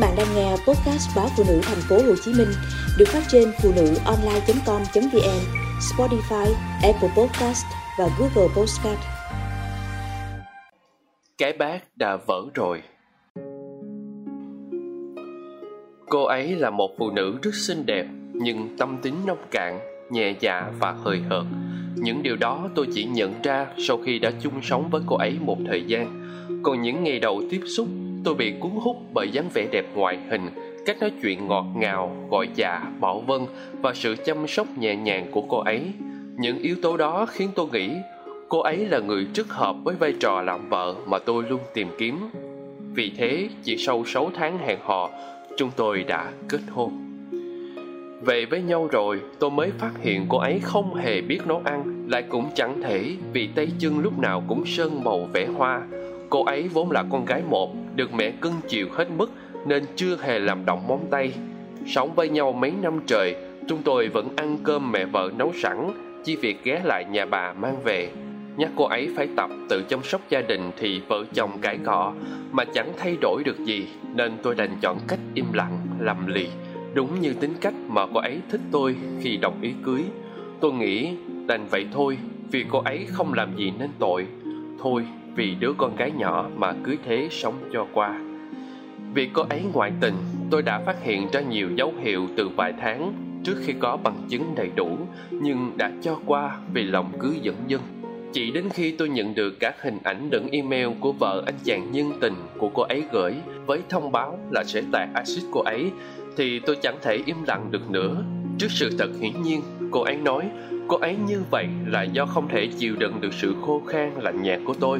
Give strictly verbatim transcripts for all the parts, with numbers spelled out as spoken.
bạn đang nghe podcast báo Phụ Nữ Thành phố Hồ Chí Minh được phát trên phụ nữ online chấm com chấm vn, Spotify, Apple Podcast và Google Podcast. Cái bát đã vỡ rồi. Cô ấy là một phụ nữ rất xinh đẹp, nhưng tâm tính nông cạn, nhẹ dạ và hời hợt. Những điều đó tôi chỉ nhận ra sau khi đã chung sống với cô ấy một thời gian. Còn những ngày đầu tiếp xúc, tôi bị cuốn hút bởi dáng vẻ đẹp ngoại hình, cách nói chuyện ngọt ngào, gọi dạ, bảo vân và sự chăm sóc nhẹ nhàng của cô ấy. Những yếu tố đó khiến tôi nghĩ cô ấy là người rất hợp với vai trò làm vợ mà tôi luôn tìm kiếm. Vì thế, chỉ sau sáu tháng hẹn hò, chúng tôi đã kết hôn. Về với nhau rồi, tôi mới phát hiện cô ấy không hề biết nấu ăn, lại cũng chẳng thể vì tay chân lúc nào cũng sơn màu vẽ hoa. Cô ấy vốn là con gái một, được mẹ cưng chiều hết mức nên chưa hề làm động móng tay. Sống với nhau mấy năm trời, chúng tôi vẫn ăn cơm mẹ vợ nấu sẵn, chỉ việc ghé lại nhà bà mang về. Nhắc cô ấy phải tập tự chăm sóc gia đình thì vợ chồng cãi cọ, mà chẳng thay đổi được gì nên tôi đành chọn cách im lặng, lầm lì. Đúng như tính cách mà cô ấy thích tôi khi đồng ý cưới. Tôi nghĩ đành vậy thôi, vì cô ấy không làm gì nên tội. Thôi, vì đứa con gái nhỏ mà cứ thế sống cho qua. Vì cô ấy ngoại tình, tôi đã phát hiện ra nhiều dấu hiệu từ vài tháng trước khi có bằng chứng đầy đủ, nhưng đã cho qua vì lòng cứ dửng dưng. Chỉ đến khi tôi nhận được các hình ảnh lẫn email của vợ anh chàng nhân tình của cô ấy gửi với thông báo là sẽ tạt axit cô ấy, thì tôi chẳng thể im lặng được nữa. Trước sự thật hiển nhiên, cô ấy nói cô ấy như vậy là do không thể chịu đựng được sự khô khan lạnh nhạt của tôi.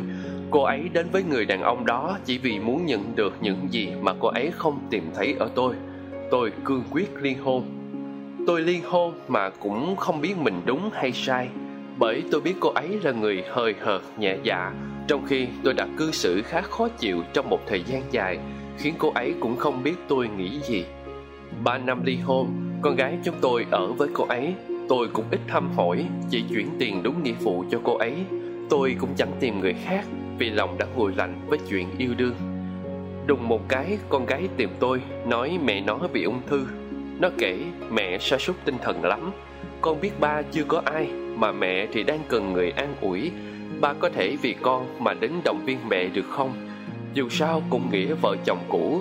Cô ấy đến với người đàn ông đó chỉ vì muốn nhận được những gì mà cô ấy không tìm thấy ở tôi. Tôi cương quyết ly hôn. Tôi ly hôn mà cũng không biết mình đúng hay sai, bởi tôi biết cô ấy là người hời hợt, nhẹ dạ, trong khi tôi đã cư xử khá khó chịu trong một thời gian dài, khiến cô ấy cũng không biết tôi nghĩ gì. Ba năm ly hôn, con gái chúng tôi ở với cô ấy. Tôi cũng ít thăm hỏi, chỉ chuyển tiền đúng nghĩa vụ cho cô ấy. Tôi cũng chẳng tìm người khác vì lòng đã nguội lạnh với chuyện yêu đương. Đùng một cái, con gái tìm tôi, nói mẹ nó bị ung thư. Nó kể mẹ sa sút tinh thần lắm. Con biết ba chưa có ai, mà mẹ thì đang cần người an ủi. Ba có thể vì con mà đến động viên mẹ được không? Dù sao cũng nghĩa vợ chồng cũ.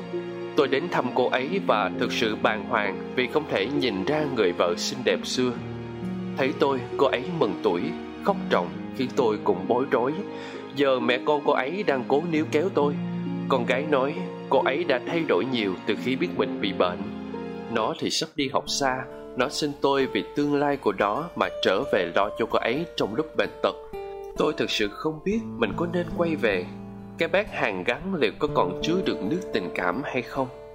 Tôi đến thăm cô ấy và thực sự bàng hoàng vì không thể nhìn ra người vợ xinh đẹp xưa. Thấy tôi, cô ấy mừng tuổi, khóc ròng khiến tôi cũng bối rối. Giờ mẹ con cô ấy đang cố níu kéo tôi. Con gái nói cô ấy đã thay đổi nhiều từ khi biết mình bị bệnh. Nó thì sắp đi học xa, nó xin tôi vì tương lai của nó mà trở về lo cho cô ấy trong lúc bệnh tật. Tôi thực sự không biết mình có nên quay về. Cái bát hàn gắn liệu có còn chứa đựng nước tình cảm hay không?